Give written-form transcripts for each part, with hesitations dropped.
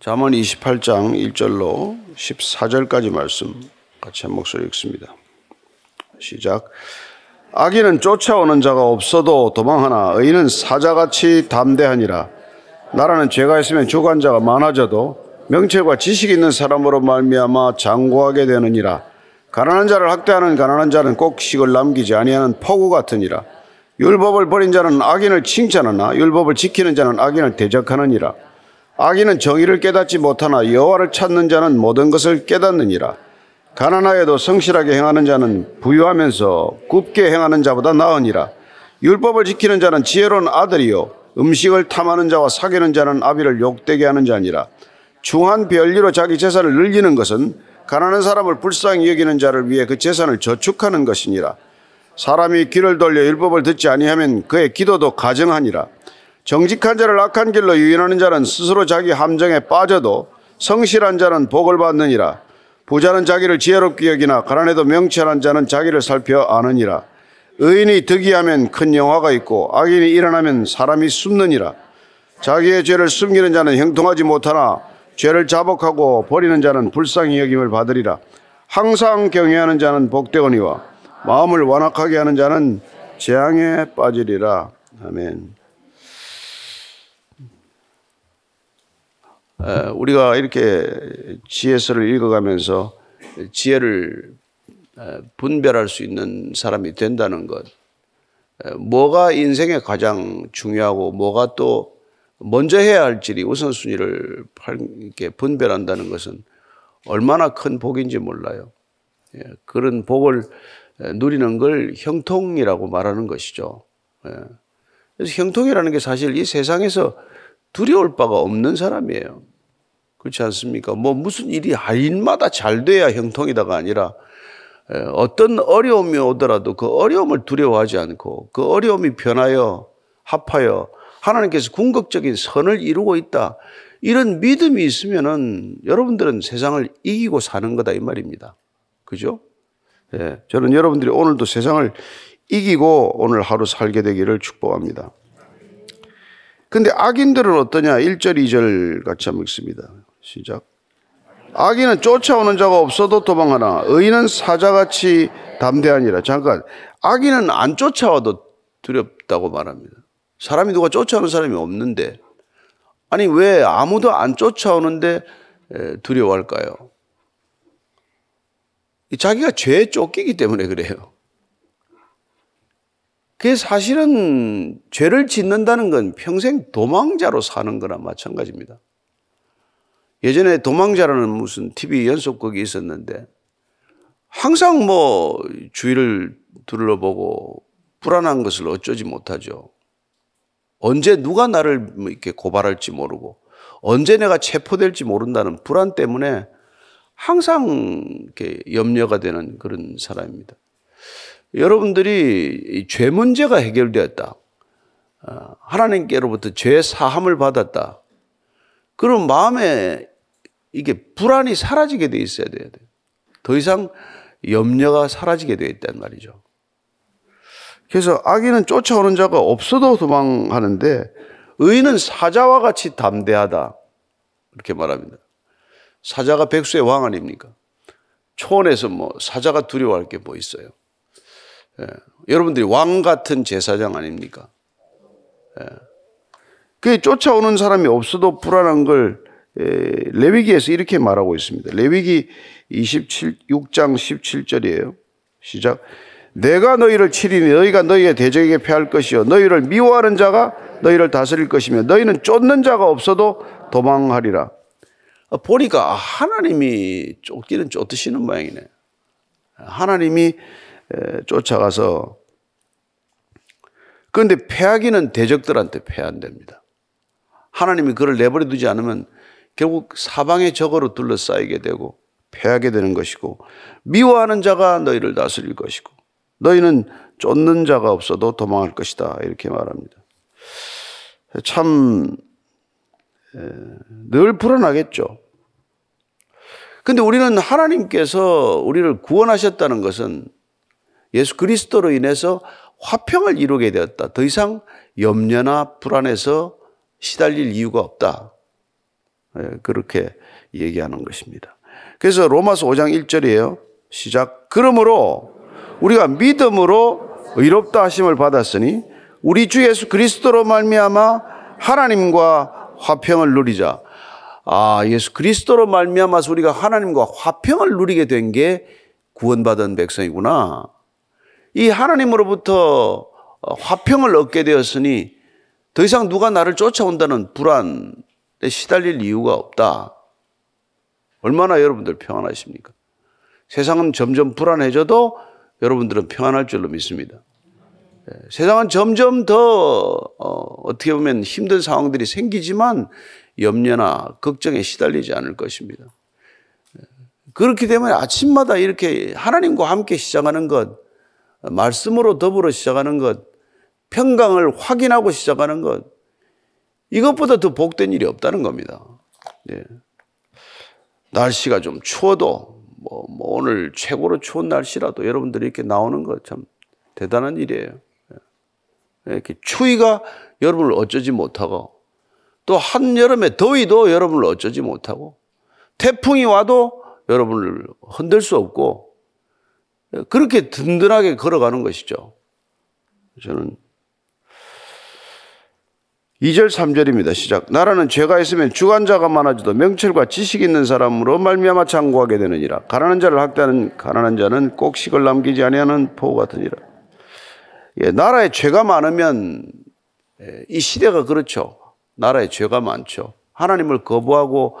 잠언 28장 1절로 14절까지 말씀 같이 한 목소리 읽습니다. 시작. 악인은 쫓아오는 자가 없어도 도망하나 의인은 사자같이 담대하니라. 나라는 죄가 있으면 주관 자가 많아져도 명철과 지식이 있는 사람으로 말미암아 장구하게 되느니라. 가난한 자를 학대하는 가난한 자는 곡식을 남기지 아니하는 폭우 같으니라. 율법을 버린 자는 악인을 칭찬하나 율법을 지키는 자는 악인을 대적하느니라. 악인은 정의를 깨닫지 못하나 여호와를 찾는 자는 모든 것을 깨닫느니라. 가난하여도 성실하게 행하는 자는 부유하면서 굽게 행하는 자보다 나으니라. 율법을 지키는 자는 지혜로운 아들이요 음식을 탐하는 자와 사귀는 자는 아비를 욕되게 하는 자니라. 중한 별리로 자기 재산을 늘리는 것은 가난한 사람을 불쌍히 여기는 자를 위해 그 재산을 저축하는 것이니라. 사람이 귀를 돌려 율법을 듣지 아니하면 그의 기도도 가증하니라. 정직한 자를 악한 길로 유인하는 자는 스스로 자기 함정에 빠져도 성실한 자는 복을 받느니라. 부자는 자기를 지혜롭게 여기나 가난해도 명철한 자는 자기를 살펴 아느니라. 의인이 득이하면 큰 영화가 있고 악인이 일어나면 사람이 숨느니라. 자기의 죄를 숨기는 자는 형통하지 못하나 죄를 자복하고 버리는 자는 불쌍히 여김을 받으리라. 항상 경외하는 자는 복되거니와 마음을 완악하게 하는 자는 재앙에 빠지리라. 아멘. 우리가 이렇게 지혜서를 읽어가면서 지혜를 분별할 수 있는 사람이 된다는 것, 뭐가 인생에 가장 중요하고 뭐가 또 먼저 해야 할지 우선순위를 이렇게 분별한다는 것은 얼마나 큰 복인지 몰라요. 그런 복을 누리는 걸 형통이라고 말하는 것이죠. 그래서 형통이라는 게 사실 이 세상에서 두려울 바가 없는 사람이에요. 그렇지 않습니까? 뭐 무슨 일이 아인마다 잘 돼야 형통이다가 아니라 어떤 어려움이 오더라도 그 어려움을 두려워하지 않고 그 어려움이 변하여 합하여 하나님께서 궁극적인 선을 이루고 있다. 이런 믿음이 있으면은 여러분들은 세상을 이기고 사는 거다 이 말입니다. 그죠? 예, 저는 여러분들이 오늘도 세상을 이기고 오늘 하루 살게 되기를 축복합니다. 근데 악인들은 어떠냐? 1절, 2절 같이 한번 읽습니다. 시작. 악인은 쫓아오는 자가 없어도 도망하나 의인은 사자같이 담대하니라. 잠깐, 악인은 안 쫓아와도 두렵다고 말합니다. 사람이 누가 쫓아오는 사람이 없는데, 아니 왜 아무도 안 쫓아오는데 두려워할까요? 자기가 죄에 쫓기기 때문에 그래요. 그게 사실은 죄를 짓는다는 건 평생 도망자로 사는 거나 마찬가지입니다. 예전에 도망자라는 무슨 TV 연속극이 있었는데 항상 뭐 주위를 둘러보고 불안한 것을 어쩌지 못하죠. 언제 누가 나를 이렇게 고발할지 모르고 언제 내가 체포될지 모른다는 불안 때문에 항상 이렇게 염려가 되는 그런 사람입니다. 여러분들이 죄 문제가 해결되었다, 하나님께로부터 죄 사함을 받았다, 그럼 마음에 이게 불안이 사라지게 돼 있어야 돼요. 더 이상 염려가 사라지게 돼 있단 말이죠. 그래서 악인은 쫓아오는 자가 없어도 도망하는데 의인은 사자와 같이 담대하다 이렇게 말합니다. 사자가 백수의 왕 아닙니까? 초원에서 뭐 사자가 두려워할 게 뭐 있어요? 예, 여러분들이 왕 같은 제사장 아닙니까? 예. 그 쫓아오는 사람이 없어도 불안한 걸 레위기에서 이렇게 말하고 있습니다. 레위기 6장 17절이에요. 시작. 내가 너희를 치리니 너희가 너희의 대적에게 패할 것이요 너희를 미워하는 자가 너희를 다스릴 것이며 너희는 쫓는 자가 없어도 도망하리라. 보니까 하나님이 쫓기는 쫓으시는 모양이네. 하나님이 쫓아가서, 그런데 패하기는 대적들한테 패한답니다. 하나님이 그를 내버려 두지 않으면 결국 사방의 적으로 둘러싸이게 되고 패하게 되는 것이고, 미워하는 자가 너희를 다스릴 것이고 너희는 쫓는 자가 없어도 도망할 것이다 이렇게 말합니다. 참 늘 불안하겠죠. 그런데 우리는 하나님께서 우리를 구원하셨다는 것은 예수 그리스도로 인해서 화평을 이루게 되었다, 더 이상 염려나 불안에서 시달릴 이유가 없다, 그렇게 얘기하는 것입니다. 그래서 로마서 5장 1절이에요. 시작. 그러므로 우리가 믿음으로 의롭다 하심을 받았으니 우리 주 예수 그리스도로 말미암아 하나님과 화평을 누리자. 아, 예수 그리스도로 말미암아서 우리가 하나님과 화평을 누리게 된 게 구원받은 백성이구나. 이 하나님으로부터 화평을 얻게 되었으니 더 이상 누가 나를 쫓아온다는 불안에 시달릴 이유가 없다. 얼마나 여러분들 평안하십니까? 세상은 점점 불안해져도 여러분들은 평안할 줄로 믿습니다. 세상은 점점 더 어떻게 보면 힘든 상황들이 생기지만 염려나 걱정에 시달리지 않을 것입니다. 그렇게 되면 아침마다 이렇게 하나님과 함께 시작하는 것, 말씀으로 더불어 시작하는 것, 평강을 확인하고 시작하는 것, 이것보다 더 복된 일이 없다는 겁니다. 예. 날씨가 좀 추워도 뭐 오늘 최고로 추운 날씨라도 여러분들이 이렇게 나오는 것 참 대단한 일이에요. 이렇게 추위가 여러분을 어쩌지 못하고 또 한여름의 더위도 여러분을 어쩌지 못하고 태풍이 와도 여러분을 흔들 수 없고 그렇게 든든하게 걸어가는 것이죠. 저는 2절 3절입니다. 시작. 나라는 죄가 있으면 주관자가 많아지도 명철과 지식 있는 사람으로 말미암아 장구하게 되느니라. 가난한 자를 학대하는 가난한 자는 곡식을 남기지 아니하는 포우 같으니라. 예, 나라에 죄가 많으면 이 시대가 그렇죠. 나라에 죄가 많죠. 하나님을 거부하고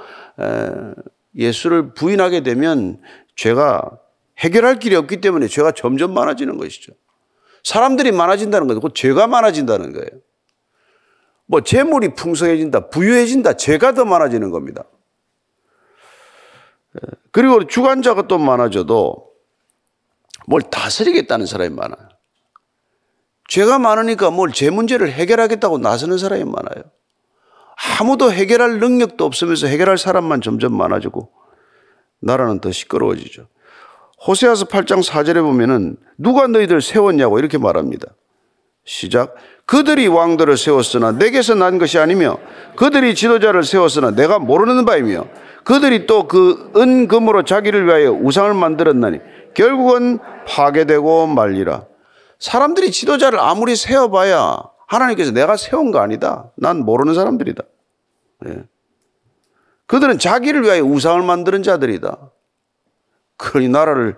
예수를 부인하게 되면 죄가 해결할 길이 없기 때문에 죄가 점점 많아지는 것이죠. 사람들이 많아진다는 것은 곧 죄가 많아진다는 거예요. 뭐 재물이 풍성해진다, 부유해진다, 죄가 더 많아지는 겁니다. 그리고 주관자가 또 많아져도 뭘 다스리겠다는 사람이 많아요. 죄가 많으니까 뭘 죄 문제를 해결하겠다고 나서는 사람이 많아요. 아무도 해결할 능력도 없으면서 해결할 사람만 점점 많아지고 나라는 더 시끄러워지죠. 호세아서 8장 4절에 보면은 누가 너희들 세웠냐고 이렇게 말합니다. 시작. 그들이 왕들을 세웠으나 내게서 난 것이 아니며 그들이 지도자를 세웠으나 내가 모르는 바이며 그들이 또 그 은금으로 자기를 위하여 우상을 만들었나니 결국은 파괴되고 말리라. 사람들이 지도자를 아무리 세워봐야 하나님께서 내가 세운 거 아니다. 난 모르는 사람들이다. 예. 그들은 자기를 위하여 우상을 만드는 자들이다. 그러니 나라를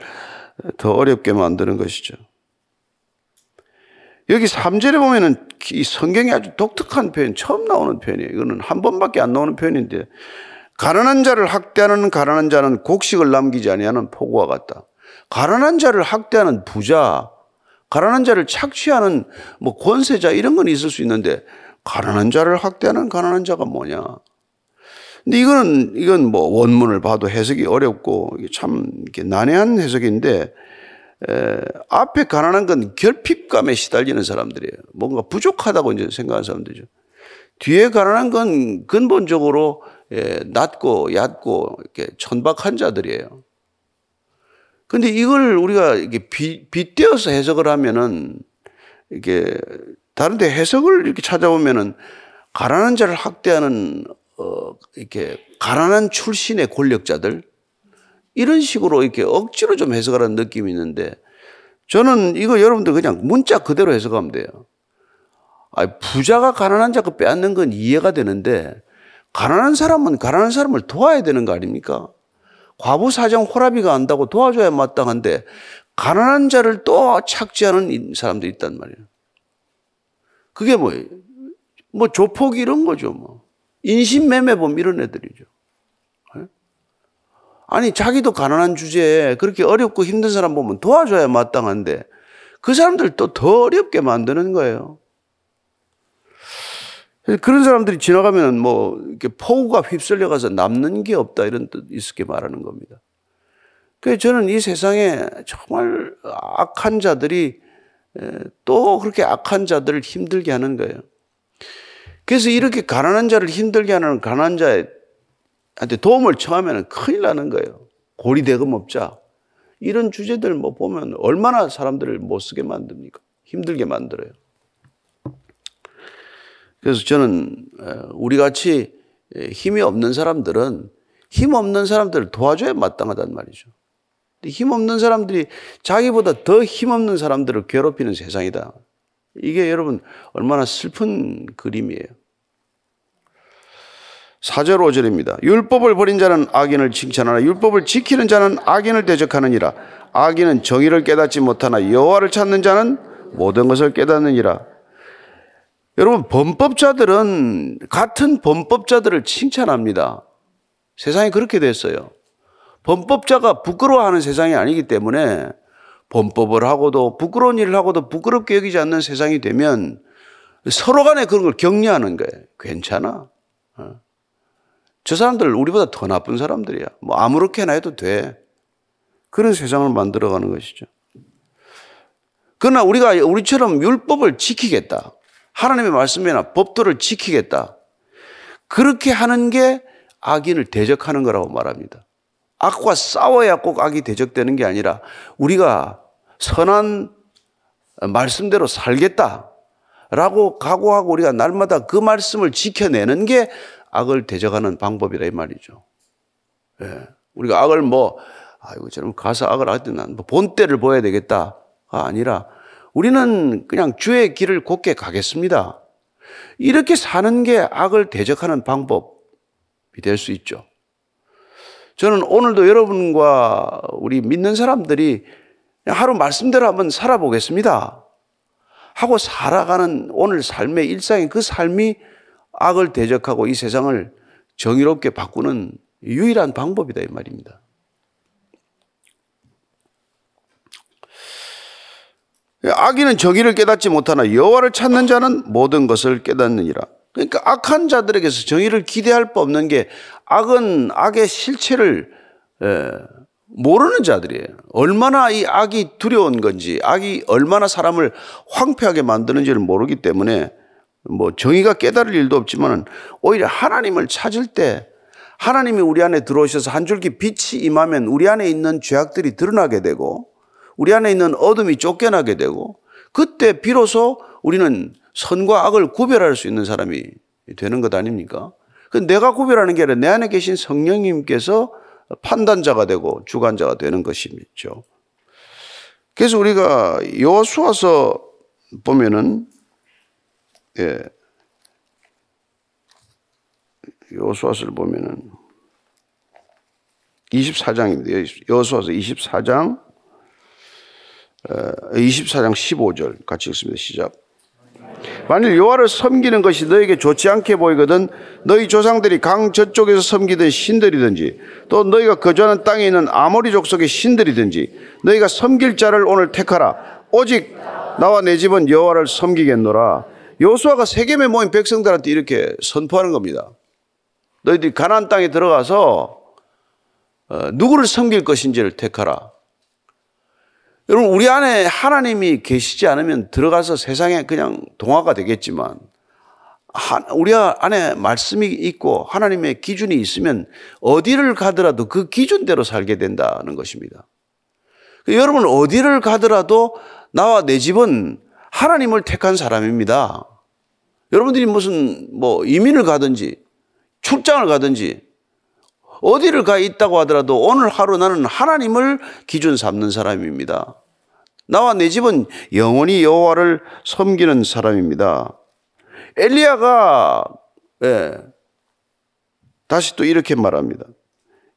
더 어렵게 만드는 것이죠. 여기 3절에 보면은 이 성경이 아주 독특한 표현, 처음 나오는 표현이에요. 이거는 한 번밖에 안 나오는 표현인데, 가난한 자를 학대하는 가난한 자는 곡식을 남기지 아니하는 포구와 같다. 가난한 자를 학대하는 부자, 가난한 자를 착취하는 뭐 권세자 이런 건 있을 수 있는데, 가난한 자를 학대하는 가난한 자가 뭐냐? 근데 이건 뭐 원문을 봐도 해석이 어렵고 참 이렇게 난해한 해석인데. 앞에 가난한 건 결핍감에 시달리는 사람들이에요. 뭔가 부족하다고 이제 생각하는 사람들이죠. 뒤에 가난한 건 근본적으로 낮고 얕고 이렇게 천박한 자들이에요. 그런데 이걸 우리가 이렇게 빗대어서 해석을 하면은 이렇게 다른데 해석을 이렇게 찾아보면은 가난한 자를 학대하는 이렇게 가난한 출신의 권력자들. 이런 식으로 이렇게 억지로 좀 해석하라는 느낌이 있는데 저는 이거 여러분들 그냥 문자 그대로 해석하면 돼요. 아니, 부자가 가난한 자고 빼앗는 건 이해가 되는데 가난한 사람은 가난한 사람을 도와야 되는 거 아닙니까? 과부사정 호라비가 안다고 도와줘야 마땅한데 가난한 자를 또 착취하는 사람들이 있단 말이에요. 그게 뭐예요? 뭐 조폭 이런 거죠. 뭐 인신매매범 이런 애들이죠. 아니 자기도 가난한 주제에 그렇게 어렵고 힘든 사람 보면 도와줘야 마땅한데 그 사람들 또 더 어렵게 만드는 거예요. 그런 사람들이 지나가면 뭐 이렇게 포우가 휩쓸려 가서 남는 게 없다 이런 뜻 있게 말하는 겁니다. 그래서 저는 이 세상에 정말 악한 자들이 또 그렇게 악한 자들을 힘들게 하는 거예요. 그래서 이렇게 가난한 자를 힘들게 하는 가난한 자의 한테 도움을 청하면 큰일 나는 거예요. 고리대금업자 이런 주제들 뭐 보면 얼마나 사람들을 못 쓰게 만듭니까? 힘들게 만들어요. 그래서 저는 우리 같이 힘이 없는 사람들은 힘 없는 사람들을 도와줘야 마땅하단 말이죠. 힘 없는 사람들이 자기보다 더 힘 없는 사람들을 괴롭히는 세상이다. 이게 여러분 얼마나 슬픈 그림이에요. 4절 5절입니다. 율법을 버린 자는 악인을 칭찬하나 율법을 지키는 자는 악인을 대적하느니라. 악인은 정의를 깨닫지 못하나 여호와를 찾는 자는 모든 것을 깨닫느니라. 여러분 범법자들은 같은 범법자들을 칭찬합니다. 세상이 그렇게 됐어요. 범법자가 부끄러워하는 세상이 아니기 때문에 범법을 하고도 부끄러운 일을 하고도 부끄럽게 여기지 않는 세상이 되면 서로 간에 그런 걸 격려하는 거예요. 괜찮아. 저 사람들 우리보다 더 나쁜 사람들이야. 뭐 아무렇게나 해도 돼. 그런 세상을 만들어가는 것이죠. 그러나 우리처럼 율법을 지키겠다. 하나님의 말씀이나 법도를 지키겠다. 그렇게 하는 게 악인을 대적하는 거라고 말합니다. 악과 싸워야 꼭 악이 대적되는 게 아니라 우리가 선한 말씀대로 살겠다라고 각오하고 우리가 날마다 그 말씀을 지켜내는 게 악을 대적하는 방법이라 이 말이죠. 예. 우리가 악을 아이고 저놈 가서 악을 할 때 난 본때를 보여야 되겠다가 아니라 우리는 그냥 주의 길을 곱게 가겠습니다. 이렇게 사는 게 악을 대적하는 방법이 될 수 있죠. 저는 오늘도 여러분과 우리 믿는 사람들이 하루 말씀대로 한번 살아보겠습니다 하고 살아가는 오늘 삶의 일상인 그 삶이 악을 대적하고 이 세상을 정의롭게 바꾸는 유일한 방법이다 이 말입니다. 악인은 정의를 깨닫지 못하나 여호와를 찾는 자는 모든 것을 깨닫느니라. 그러니까 악한 자들에게서 정의를 기대할 바 없는 게 악은 악의 실체를 모르는 자들이에요. 얼마나 이 악이 두려운 건지 악이 얼마나 사람을 황폐하게 만드는지를 모르기 때문에 정의가 깨달을 일도 없지만 오히려 하나님을 찾을 때 하나님이 우리 안에 들어오셔서 한 줄기 빛이 임하면 우리 안에 있는 죄악들이 드러나게 되고 우리 안에 있는 어둠이 쫓겨나게 되고 그때 비로소 우리는 선과 악을 구별할 수 있는 사람이 되는 것 아닙니까? 내가 구별하는 게 아니라 내 안에 계신 성령님께서 판단자가 되고 주관자가 되는 것이죠. 그래서 우리가 여호수아서 보면은 여호수아서를 보면은 24장입니다. 여호수아서 24장 15절 같이 읽습니다. 시작. 만일 여호와를 섬기는 것이 너에게 좋지 않게 보이거든 너희 조상들이 강 저쪽에서 섬기던 신들이든지 또 너희가 거주하는 땅에 있는 아모리 족속의 신들이든지 너희가 섬길 자를 오늘 택하라. 오직 나와 내 집은 여호와를 섬기겠노라. 여호수아가 세겜에 모인 백성들한테 이렇게 선포하는 겁니다. 너희들이 가나안 땅에 들어가서 누구를 섬길 것인지를 택하라. 여러분 우리 안에 하나님이 계시지 않으면 들어가서 세상에 그냥 동화가 되겠지만 우리 안에 말씀이 있고 하나님의 기준이 있으면 어디를 가더라도 그 기준대로 살게 된다는 것입니다. 여러분 어디를 가더라도 나와 내 집은 하나님을 택한 사람입니다. 여러분들이 무슨 이민을 가든지 출장을 가든지 어디를 가 있다고 하더라도 오늘 하루 나는 하나님을 기준 삼는 사람입니다. 나와 내 집은 영원히 여호와를 섬기는 사람입니다. 엘리야가 다시 또 이렇게 말합니다.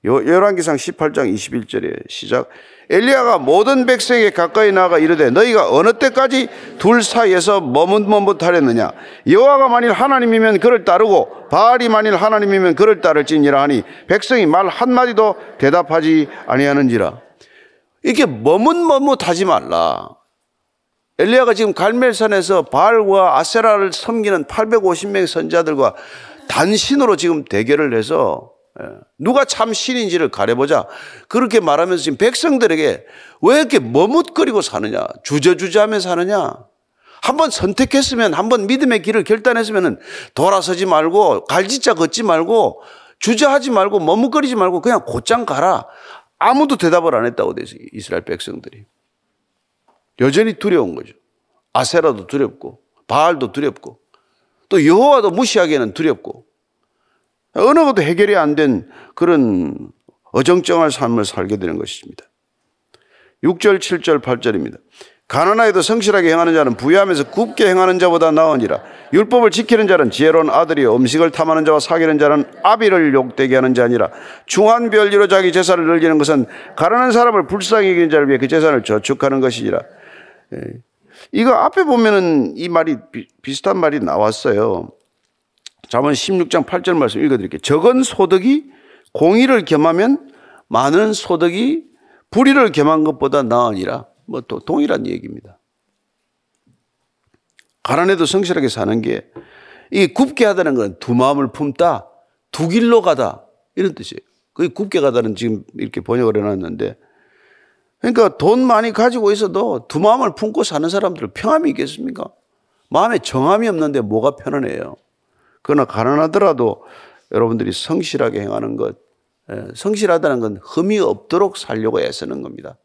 열왕기상 18장 21절에 시작. 엘리야가 모든 백성에게 가까이 나아가 이르되 너희가 어느 때까지 둘 사이에서 머뭇머뭇하려느냐. 여호와가 만일 하나님이면 그를 따르고 바알이 만일 하나님이면 그를 따를지니라 하니 백성이 말 한마디도 대답하지 아니하는지라. 이렇게 머뭇머뭇하지 말라. 엘리야가 지금 갈멜산에서 바알과 아세라를 섬기는 850명의 선지자들과 단신으로 지금 대결을 해서 누가 참 신인지를 가려보자 그렇게 말하면서 지금 백성들에게 왜 이렇게 머뭇거리고 사느냐 주저주저하며 사느냐 한번 선택했으면 한번 믿음의 길을 결단했으면 돌아서지 말고 갈짓자 걷지 말고 주저하지 말고 머뭇거리지 말고 그냥 곧장 가라. 아무도 대답을 안 했다고 돼서 이스라엘 백성들이 여전히 두려운 거죠. 아세라도 두렵고 바알도 두렵고 또 여호와도 무시하기에는 두렵고 어느 것도 해결이 안 된 그런 어정쩡한 삶을 살게 되는 것입니다. 6절, 7절, 8절입니다. 가난하여도 성실하게 행하는 자는 부유하면서 굽게 행하는 자보다 나으니라. 율법을 지키는 자는 지혜로운 아들이요 음식을 탐하는 자와 사귀는 자는 아비를 욕되게 하는 자니라. 중한 별리로 자기 재산을 늘리는 것은 가난한 사람을 불쌍히 여기는 자를 위해 그 재산을 저축하는 것이니라. 이거 앞에 보면은 이 말이 비슷한 말이 나왔어요. 잠언 16장 8절 말씀 읽어드릴게요. 적은 소득이 공의를 겸하면 많은 소득이 불의를 겸한 것보다 나으니라. 뭐 또 동일한 얘기입니다. 가난해도 성실하게 사는 게, 이 굽게 하다는 건 두 마음을 품다, 두 길로 가다 이런 뜻이에요. 그게 굽게 가다는 지금 이렇게 번역을 해놨는데, 그러니까 돈 많이 가지고 있어도 두 마음을 품고 사는 사람들은 평함이 있겠습니까? 마음에 정함이 없는데 뭐가 편안해요? 그러나 가난하더라도 여러분들이 성실하게 행하는 것, 성실하다는 건 흠이 없도록 살려고 애쓰는 겁니다.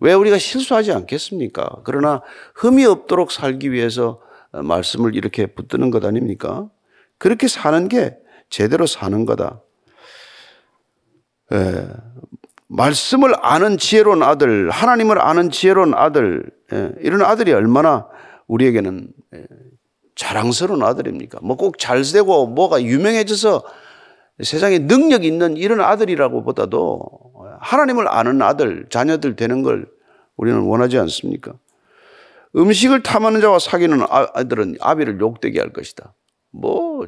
왜 우리가 실수하지 않겠습니까? 그러나 흠이 없도록 살기 위해서 말씀을 이렇게 붙드는 것 아닙니까? 그렇게 사는 게 제대로 사는 거다. 말씀을 아는 지혜로운 아들, 하나님을 아는 지혜로운 아들, 이런 아들이 얼마나 우리에게는 자랑스러운 아들입니까? 뭐 꼭 잘되고 뭐가 유명해져서 세상에 능력 있는 이런 아들이라고 보다도 하나님을 아는 아들, 자녀들 되는 걸 우리는 원하지 않습니까? 음식을 탐하는 자와 사귀는 아들은 아비를 욕되게 할 것이다. 뭐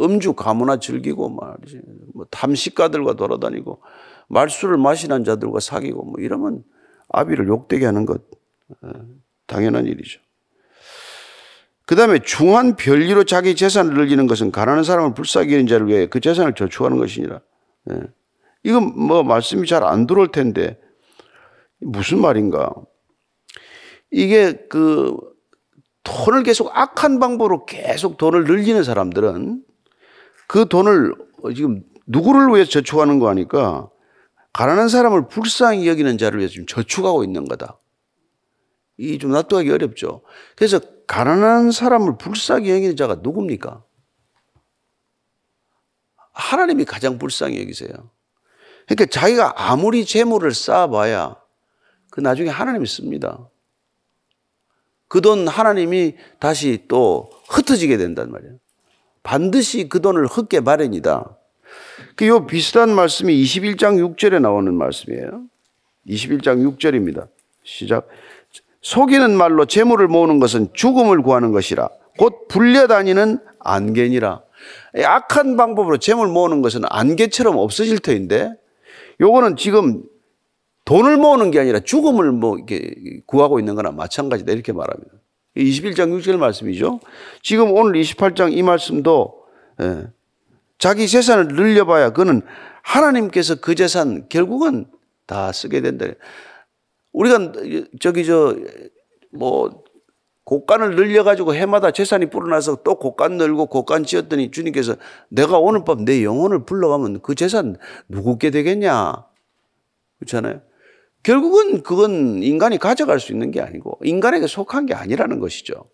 음주 가무나 즐기고 말이지, 뭐 탐식가들과 돌아다니고 말술을 마시는 자들과 사귀고 뭐 이러면 아비를 욕되게 하는 것 당연한 일이죠. 그 다음에 중한 별리로 자기 재산을 늘리는 것은 가난한 사람을 불쌍히 여기는 자를 위해 그 재산을 저축하는 것이니라. 이건 뭐 말씀이 잘 안 들어올 텐데 무슨 말인가. 이게 그 돈을 계속 악한 방법으로 계속 돈을 늘리는 사람들은 그 돈을 지금 누구를 위해 저축하는 거 아니까 가난한 사람을 불쌍히 여기는 자를 위해서 지금 저축하고 있는 거다. 이 좀 납득하기 어렵죠. 그래서 가난한 사람을 불쌍히 여기는 자가 누굽니까? 하나님이 가장 불쌍히 여기세요. 그러니까 자기가 아무리 재물을 쌓아봐야 그 나중에 하나님이 씁니다. 그 돈 하나님이 다시 또 흩어지게 된단 말이에요. 반드시 그 돈을 흩게 마련이다. 그 요 비슷한 말씀이 21장 6절에 나오는 말씀이에요. 21장 6절입니다. 시작. 속이는 말로 재물을 모으는 것은 죽음을 구하는 것이라. 곧 불려다니는 안개니라. 악한 방법으로 재물 모으는 것은 안개처럼 없어질 터인데, 요거는 지금 돈을 모으는 게 아니라 죽음을 뭐 이렇게 구하고 있는 거나 마찬가지다. 이렇게 말합니다. 21장 6절 말씀이죠. 지금 오늘 28장 이 말씀도 자기 재산을 늘려봐야 그는 하나님께서 그 재산 결국은 다 쓰게 된다. 우리가 곡간을 늘려가지고 해마다 재산이 불어나서 또 곡간 늘고 곡간 지었더니 주님께서 내가 오늘 밤 내 영혼을 불러가면 그 재산 누구께 되겠냐. 그렇잖아요. 결국은 그건 인간이 가져갈 수 있는 게 아니고 인간에게 속한 게 아니라는 것이죠.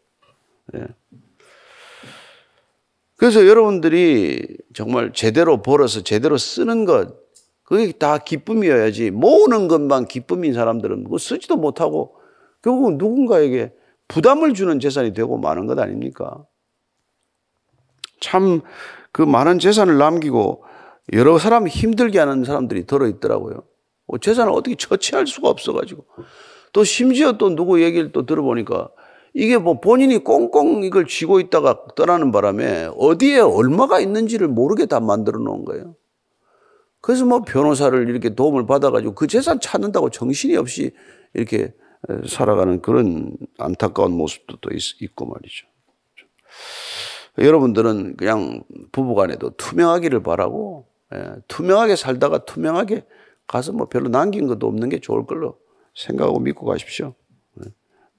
그래서 여러분들이 정말 제대로 벌어서 제대로 쓰는 것, 그게 다 기쁨이어야지 모으는 것만 기쁨인 사람들은 그거 쓰지도 못하고 결국 누군가에게 부담을 주는 재산이 되고 마는 것 아닙니까? 참 그 많은 재산을 남기고 여러 사람 힘들게 하는 사람들이 들어있더라고요. 재산을 어떻게 처치할 수가 없어가지고 또 심지어 또 누구 얘기를 또 들어보니까 이게 뭐 본인이 꽁꽁 이걸 쥐고 있다가 떠나는 바람에 어디에 얼마가 있는지를 모르게 다 만들어 놓은 거예요. 그래서 뭐 변호사를 이렇게 도움을 받아가지고 그 재산 찾는다고 정신이 없이 이렇게 살아가는 그런 안타까운 모습도 또 있고 말이죠. 여러분들은 그냥 부부간에도 투명하기를 바라고, 투명하게 살다가 투명하게 가서 뭐 별로 남긴 것도 없는 게 좋을 걸로 생각하고 믿고 가십시오.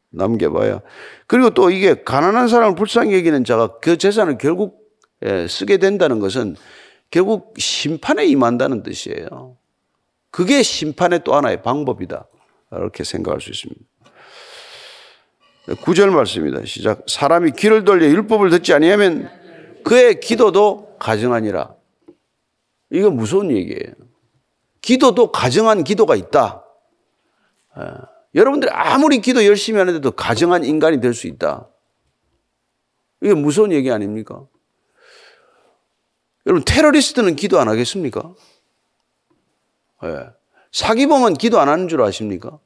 남겨봐야. 그리고 또 이게 가난한 사람을 불쌍히 여기는 자가 그 재산을 결국 쓰게 된다는 것은 결국 심판에 임한다는 뜻이에요. 그게 심판의 또 하나의 방법이다. 이렇게 생각할 수 있습니다. 9절 말씀입니다. 시작. 사람이 귀를 돌려 율법을 듣지 아니하면 그의 기도도 가증하니라. 이게 무서운 얘기예요. 기도도 가정한 기도가 있다. 여러분들이 아무리 기도 열심히 하는데도 가정한 인간이 될 수 있다. 이게 무서운 얘기 아닙니까? 여러분, 테러리스트는 기도 안 하겠습니까? 예. 사기범은 기도 안 하는 줄 아십니까?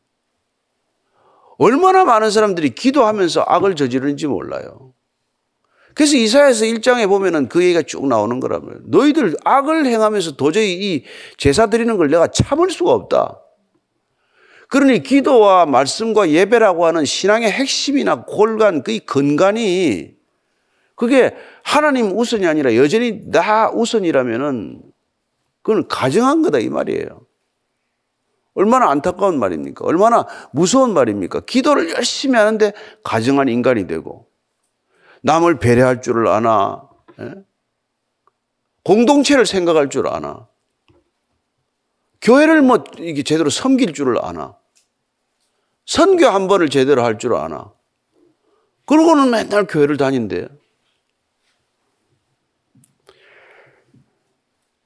얼마나 많은 사람들이 기도하면서 악을 저지르는지 몰라요. 그래서 이사야서 1장에 보면은 그 얘기가 쭉 나오는 거라면, 너희들 악을 행하면서 도저히 이 제사 드리는 걸 내가 참을 수가 없다. 그러니 기도와 말씀과 예배라고 하는 신앙의 핵심이나 골간, 그 근간이, 그게 하나님 우선이 아니라 여전히 나 우선이라면은 그건 가정한 거다, 이 말이에요. 얼마나 안타까운 말입니까? 얼마나 무서운 말입니까? 기도를 열심히 하는데 가정한 인간이 되고, 남을 배려할 줄을 아나, 공동체를 생각할 줄 아나, 교회를 뭐 이게 제대로 섬길 줄을 아나, 선교 한 번을 제대로 할 줄 아나, 그러고는 맨날 교회를 다닌대요.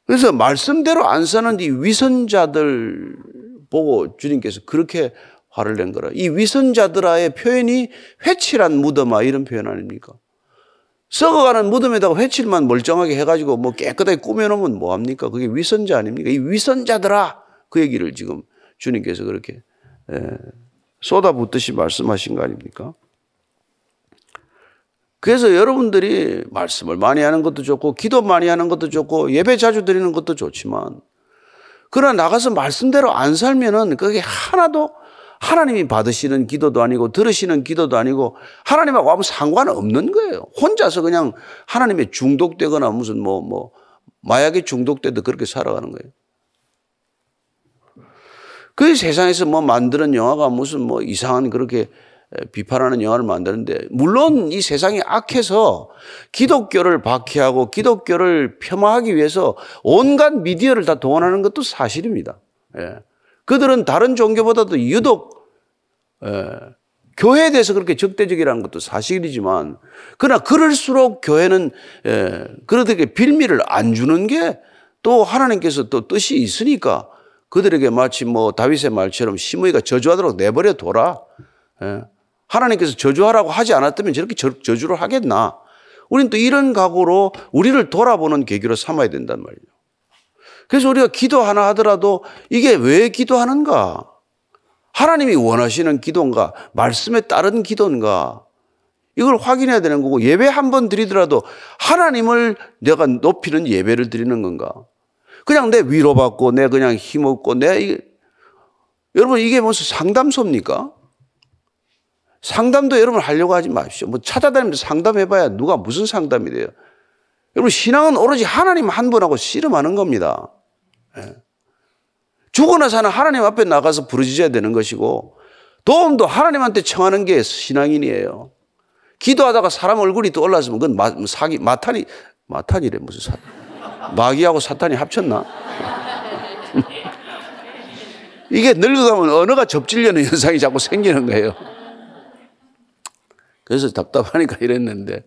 그래서 말씀대로 안 사는 이 위선자들 보고 주님께서 그렇게 화를 낸 거라. 이 위선자들아의 표현이 회칠한 무덤아, 이런 표현 아닙니까? 썩어가는 무덤에다가 회칠만 멀쩡하게 해가지고 뭐 깨끗하게 꾸며놓으면 뭐합니까? 그게 위선자 아닙니까? 이 위선자들아, 그 얘기를 지금 주님께서 그렇게 쏟아붓듯이 말씀하신 거 아닙니까? 그래서 여러분들이 말씀을 많이 하는 것도 좋고, 기도 많이 하는 것도 좋고, 예배 자주 드리는 것도 좋지만, 그러나 나가서 말씀대로 안 살면은 그게 하나도 하나님이 받으시는 기도도 아니고 들으시는 기도도 아니고 하나님하고 아무 상관없는 거예요. 혼자서 그냥 하나님에 중독되거나 무슨 뭐 마약에 중독돼도 그렇게 살아가는 거예요. 그 세상에서 뭐 만드는 영화가 무슨 뭐 이상한 그렇게 비판하는 영화를 만드는데, 물론 이 세상이 악해서 기독교를 박해하고 기독교를 폄하하기 위해서 온갖 미디어를 다 동원하는 것도 사실입니다. 예. 그들은 다른 종교보다도 유독 교회에 대해서 그렇게 적대적이라는 것도 사실이지만, 그러나 그럴수록 교회는 그들에게 빌미를 안 주는 게 또 하나님께서 또 뜻이 있으니까, 그들에게 마치 뭐 다윗의 말처럼 시므이가 저주하도록 내버려 둬라. 예. 하나님께서 저주하라고 하지 않았다면 저렇게 저주를 하겠나. 우린 또 이런 각오로 우리를 돌아보는 계기로 삼아야 된단 말이에요. 그래서 우리가 기도 하나 하더라도 이게 왜 기도하는가? 하나님이 원하시는 기도인가? 말씀에 따른 기도인가? 이걸 확인해야 되는 거고, 예배 한 번 드리더라도 하나님을 내가 높이는 예배를 드리는 건가? 그냥 내 위로받고, 내 그냥 힘없고, 여러분, 이게 무슨 상담소입니까? 상담도 여러분 하려고 하지 마십시오. 뭐 찾아다니면서 상담해봐야 누가 무슨 상담이 돼요. 여러분, 신앙은 오로지 하나님 한 분하고 씨름하는 겁니다. 예. 죽어나 사는 하나님 앞에 나가서 부르짖어야 되는 것이고, 도움도 하나님한테 청하는 게 신앙인이에요. 기도하다가 사람 얼굴이 떠올랐으면 그건 마탄이래. 무슨 마귀하고 사탄이 합쳤나? 이게 늙어가면 언어가 접질려는 현상이 자꾸 생기는 거예요. 그래서 답답하니까 이랬는데,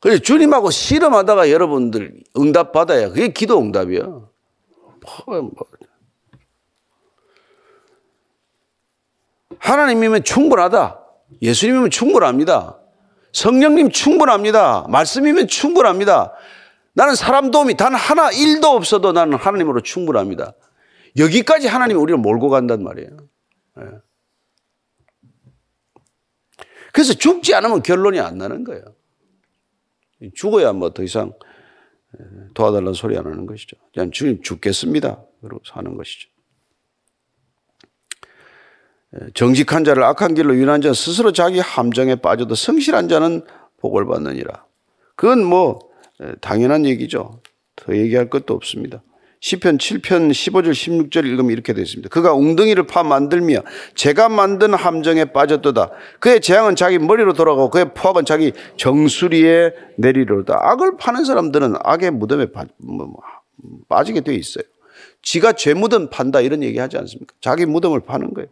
그래서 주님하고 씨름하다가 여러분들 응답 받아야 그게 기도 응답이야. 하나님이면 충분하다. 예수님이면 충분합니다. 성령님 충분합니다. 말씀이면 충분합니다. 나는 사람 도움이 단 하나 1도 없어도 나는 하나님으로 충분합니다. 여기까지 하나님이 우리를 몰고 간단 말이에요. 네. 그래서 죽지 않으면 결론이 안 나는 거예요. 죽어야 뭐 더 이상 도와달라는 소리 안 하는 것이죠. 그냥 주님 죽겠습니다. 그러고 사는 것이죠. 정직한 자를 악한 길로 유인한 자는 스스로 자기 함정에 빠져도 성실한 자는 복을 받느니라. 그건 뭐 당연한 얘기죠. 더 얘기할 것도 없습니다. 시편 7편 15절 16절 읽으면 이렇게 되어 있습니다. 그가 웅덩이를 파 만들며 제가 만든 함정에 빠졌도다. 그의 재앙은 자기 머리로 돌아가고 그의 포악은 자기 정수리에 내리리로다. 악을 파는 사람들은 악의 무덤에 빠지게 되어 있어요. 지가 죄 무덤 판다, 이런 얘기 하지 않습니까? 자기 무덤을 파는 거예요.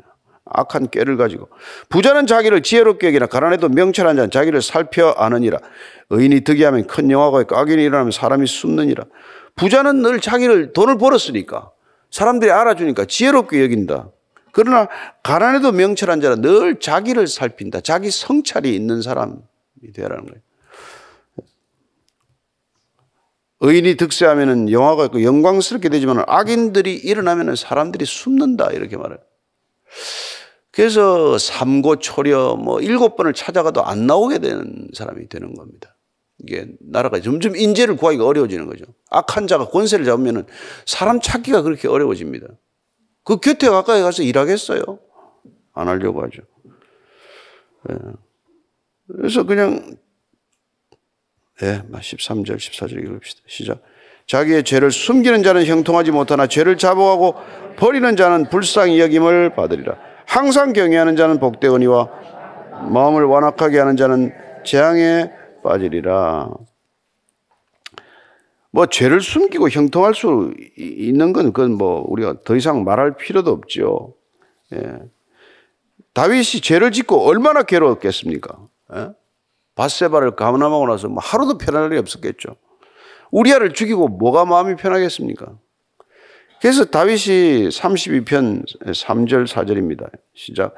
악한 꾀를 가지고. 부자는 자기를 지혜롭게 여기나 가난해도 명철한 자는 자기를 살펴 아느니라. 의인이 득이하면 큰 영화가 있고 악인이 일어나면 사람이 숨느니라. 부자는 늘 자기를 돈을 벌었으니까 사람들이 알아주니까 지혜롭게 여긴다. 그러나 가난해도 명철한 자는 늘 자기를 살핀다. 자기 성찰이 있는 사람이 되라는 거예요. 의인이 득세하면은 영화가 있고 영광스럽게 되지만 악인들이 일어나면은 사람들이 숨는다 이렇게 말해요. 그래서 삼고초려 뭐 7번을 찾아가도 안 나오게 되는 사람이 되는 겁니다. 이게 나라가 점점 인재를 구하기가 어려워지는 거죠. 악한 자가 권세를 잡으면은 사람 찾기가 그렇게 어려워집니다. 그 곁에 가까이 가서 일하겠어요? 안 하려고 하죠. 그래서 그냥 13절 14절 읽읍시다. 시작. 자기의 죄를 숨기는 자는 형통하지 못하나 죄를 자복하고 버리는 자는 불쌍히 여김을 받으리라. 항상 경외하는 자는 복되거니와 마음을 완악하게 하는 자는 재앙에 빠지리라. 뭐 죄를 숨기고 형통할 수 있는 건 그건 뭐 우리가 더 이상 말할 필요도 없죠. 예. 다윗이 죄를 짓고 얼마나 괴로웠겠습니까? 예? 밧세바를 감남하고 나서 뭐 하루도 편할 일이 없었겠죠. 우리아를 죽이고 뭐가 마음이 편하겠습니까? 그래서 다윗이 32편 3절 4절입니다. 시작.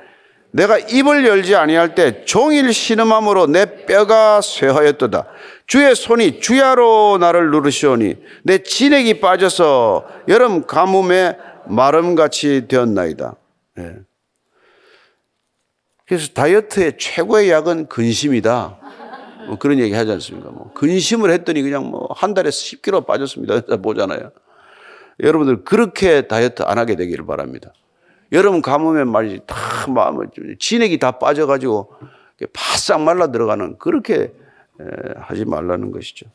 내가 입을 열지 아니할 때 종일 신음함으로 내 뼈가 쇠하였도다. 주의 손이 주야로 나를 누르시오니 내 진액이 빠져서 여름 가뭄에 마름같이 되었나이다. 네. 그래서 다이어트의 최고의 약은 근심이다. 뭐 그런 얘기 하지 않습니까? 뭐 근심을 했더니 그냥 뭐 한 달에 10kg 빠졌습니다. 보잖아요. 여러분들 그렇게 다이어트 안 하게 되기를 바랍니다. 여름 가뭄에 말이지 다 마음을 진액이 다 빠져가지고 바싹 말라 들어가는 그렇게 하지 말라는 것이죠.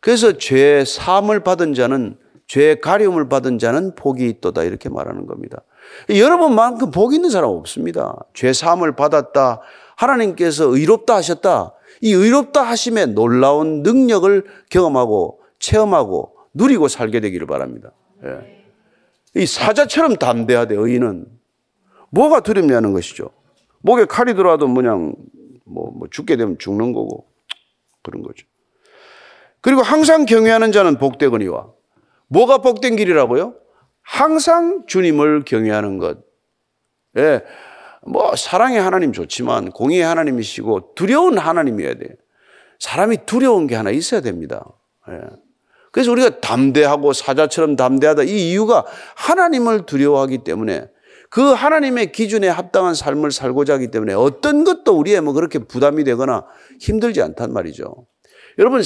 그래서 죄의 사함을 받은 자는 죄의 가려움을 받은 자는 복이 있도다 이렇게 말하는 겁니다. 여러분만큼 복이 있는 사람 없습니다. 죄 사함을 받았다. 하나님께서 의롭다 하셨다. 이 의롭다 하심의 놀라운 능력을 경험하고 체험하고 누리고 살게 되기를 바랍니다. 예. 이 사자처럼 담대하되 의인은 뭐가 두렵냐는 것이죠. 목에 칼이 들어와도 그냥 뭐 죽게 되면 죽는 거고 그런 거죠. 그리고 항상 경외하는 자는 복되거니와 뭐가 복된 길이라고요? 항상 주님을 경외하는 것. 예, 뭐 사랑의 하나님 좋지만 공의의 하나님이시고 두려운 하나님이어야 돼요. 사람이 두려운 게 하나 있어야 됩니다. 예. 그래서 우리가 담대하고 사자처럼 담대하다 이 이유가 하나님을 두려워하기 때문에 그 하나님의 기준에 합당한 삶을 살고자 하기 때문에 어떤 것도 우리의 뭐 그렇게 부담이 되거나 힘들지 않단 말이죠. 여러분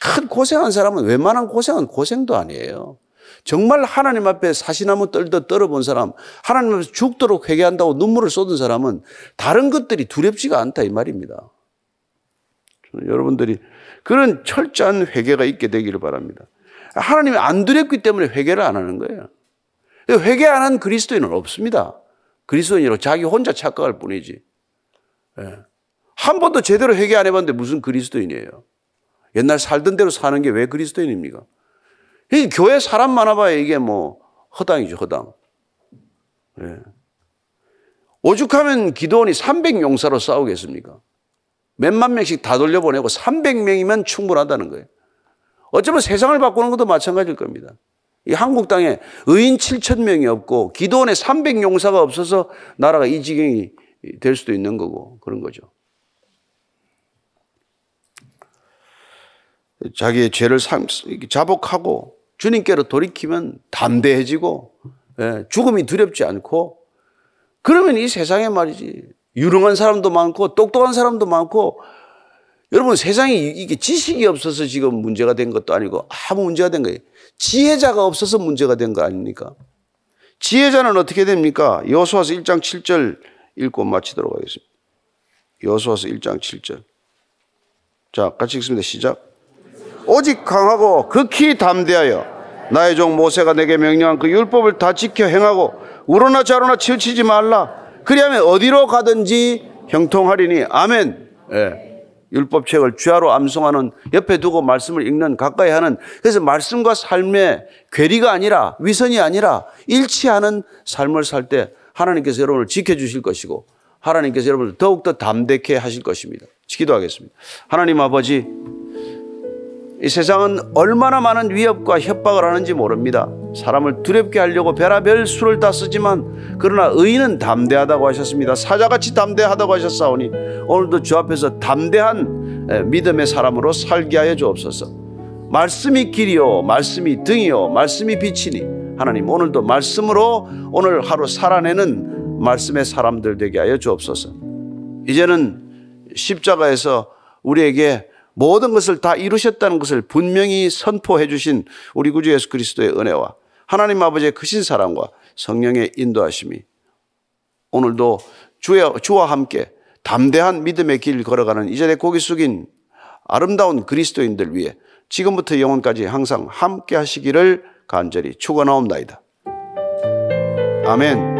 큰 고생한 사람은 웬만한 고생은 고생도 아니에요. 정말 하나님 앞에 사시나무 떨듯 떨어본 사람, 하나님 앞에서 죽도록 회개한다고 눈물을 쏟은 사람은 다른 것들이 두렵지가 않다 이 말입니다. 여러분들이 그런 철저한 회개가 있게 되기를 바랍니다. 하나님이 안 두렵기 때문에 회개를 안 하는 거예요. 회개 안 한 그리스도인은 없습니다. 그리스도인으로 자기 혼자 착각할 뿐이지. 예. 한 번도 제대로 회개 안 해봤는데 무슨 그리스도인이에요. 옛날 살던 대로 사는 게 왜 그리스도인입니까? 이 교회 사람 많아봐야 이게 뭐 허당이죠, 허당. 예. 오죽하면 기도원이 300용사로 싸우겠습니까? 몇만 명씩 다 돌려보내고 300명이면 충분하다는 거예요. 어쩌면 세상을 바꾸는 것도 마찬가지일 겁니다. 이 한국 땅에 의인 7,000명이 없고 기도원에 300용사가 없어서 나라가 이 지경이 될 수도 있는 거고 그런 거죠. 자기의 죄를 자복하고 주님께로 돌이키면 담대해지고 죽음이 두렵지 않고 그러면 이 세상에 말이지 유능한 사람도 많고 똑똑한 사람도 많고 여러분 세상에 이게 지식이 없어서 지금 문제가 된 것도 아니고 아무 문제가 된 거예요. 지혜자가 없어서 문제가 된 거 아닙니까? 지혜자는 어떻게 됩니까? 여호수아서 1장 7절 읽고 마치도록 하겠습니다. 여호수아서 1장 7절. 자, 같이 읽습니다. 시작. 오직 강하고 극히 담대하여 나의 종 모세가 내게 명령한 그 율법을 다 지켜 행하고 우로나 좌로나 치우치지 말라. 그리하면 어디로 가든지 형통하리니 아멘. 예. 율법책을 주야로 암송하는 옆에 두고 말씀을 읽는 가까이 하는 그래서 말씀과 삶의 괴리가 아니라 위선이 아니라 일치하는 삶을 살 때 하나님께서 여러분을 지켜주실 것이고 하나님께서 여러분을 더욱더 담대케 하실 것입니다. 기도하겠습니다. 하나님 아버지 이 세상은 얼마나 많은 위협과 협박을 하는지 모릅니다. 사람을 두렵게 하려고 별의별 수를 다 쓰지만 그러나 의인은 담대하다고 하셨습니다. 사자같이 담대하다고 하셨사오니 오늘도 주 앞에서 담대한 믿음의 사람으로 살게 하여 주옵소서. 말씀이 길이요 말씀이 등이요 말씀이 빛이니 하나님 오늘도 말씀으로 오늘 하루 살아내는 말씀의 사람들 되게 하여 주옵소서. 이제는 십자가에서 우리에게 모든 것을 다 이루셨다는 것을 분명히 선포해 주신 우리 구주 예수 그리스도의 은혜와 하나님 아버지의 크신 사랑과 성령의 인도하심이 오늘도 주와 함께 담대한 믿음의 길 걸어가는 이전에 고개 숙인 아름다운 그리스도인들 위해 지금부터 영원까지 항상 함께 하시기를 간절히 축원하옵나이다. 아멘.